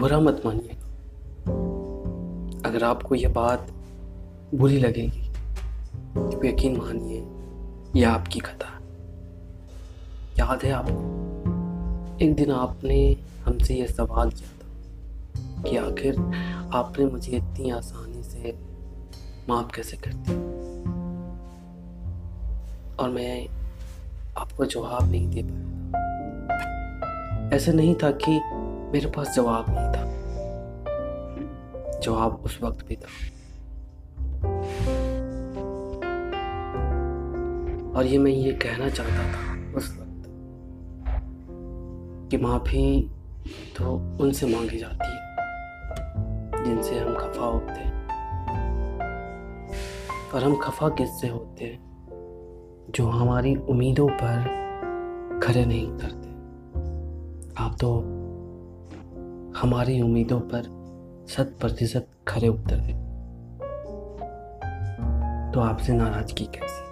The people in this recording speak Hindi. बुरा मत मानिए। अगर आपको यह बात बुरी लगेगी तो यकीन मानिए यह आपकी खता। याद है आपको एक दिन आपने हमसे यह सवाल किया था कि आखिर आपने मुझे इतनी आसानी से माफ कैसे कर दी, और मैं आपको जवाब नहीं दे पाया। ऐसा नहीं था कि मेरे पास जवाब नहीं था, जवाब उस वक्त भी था। और ये मैं ये कहना चाहता था उस वक्त कि माफी तो उनसे मांगी जाती है जिनसे हम खफा होते हैं, और हम खफा किससे होते हैं? जो हमारी उम्मीदों पर खरे नहीं उतरते। आप तो हमारी उम्मीदों पर 100% खरे उतरते, तो आपसे नाराजगी कैसी?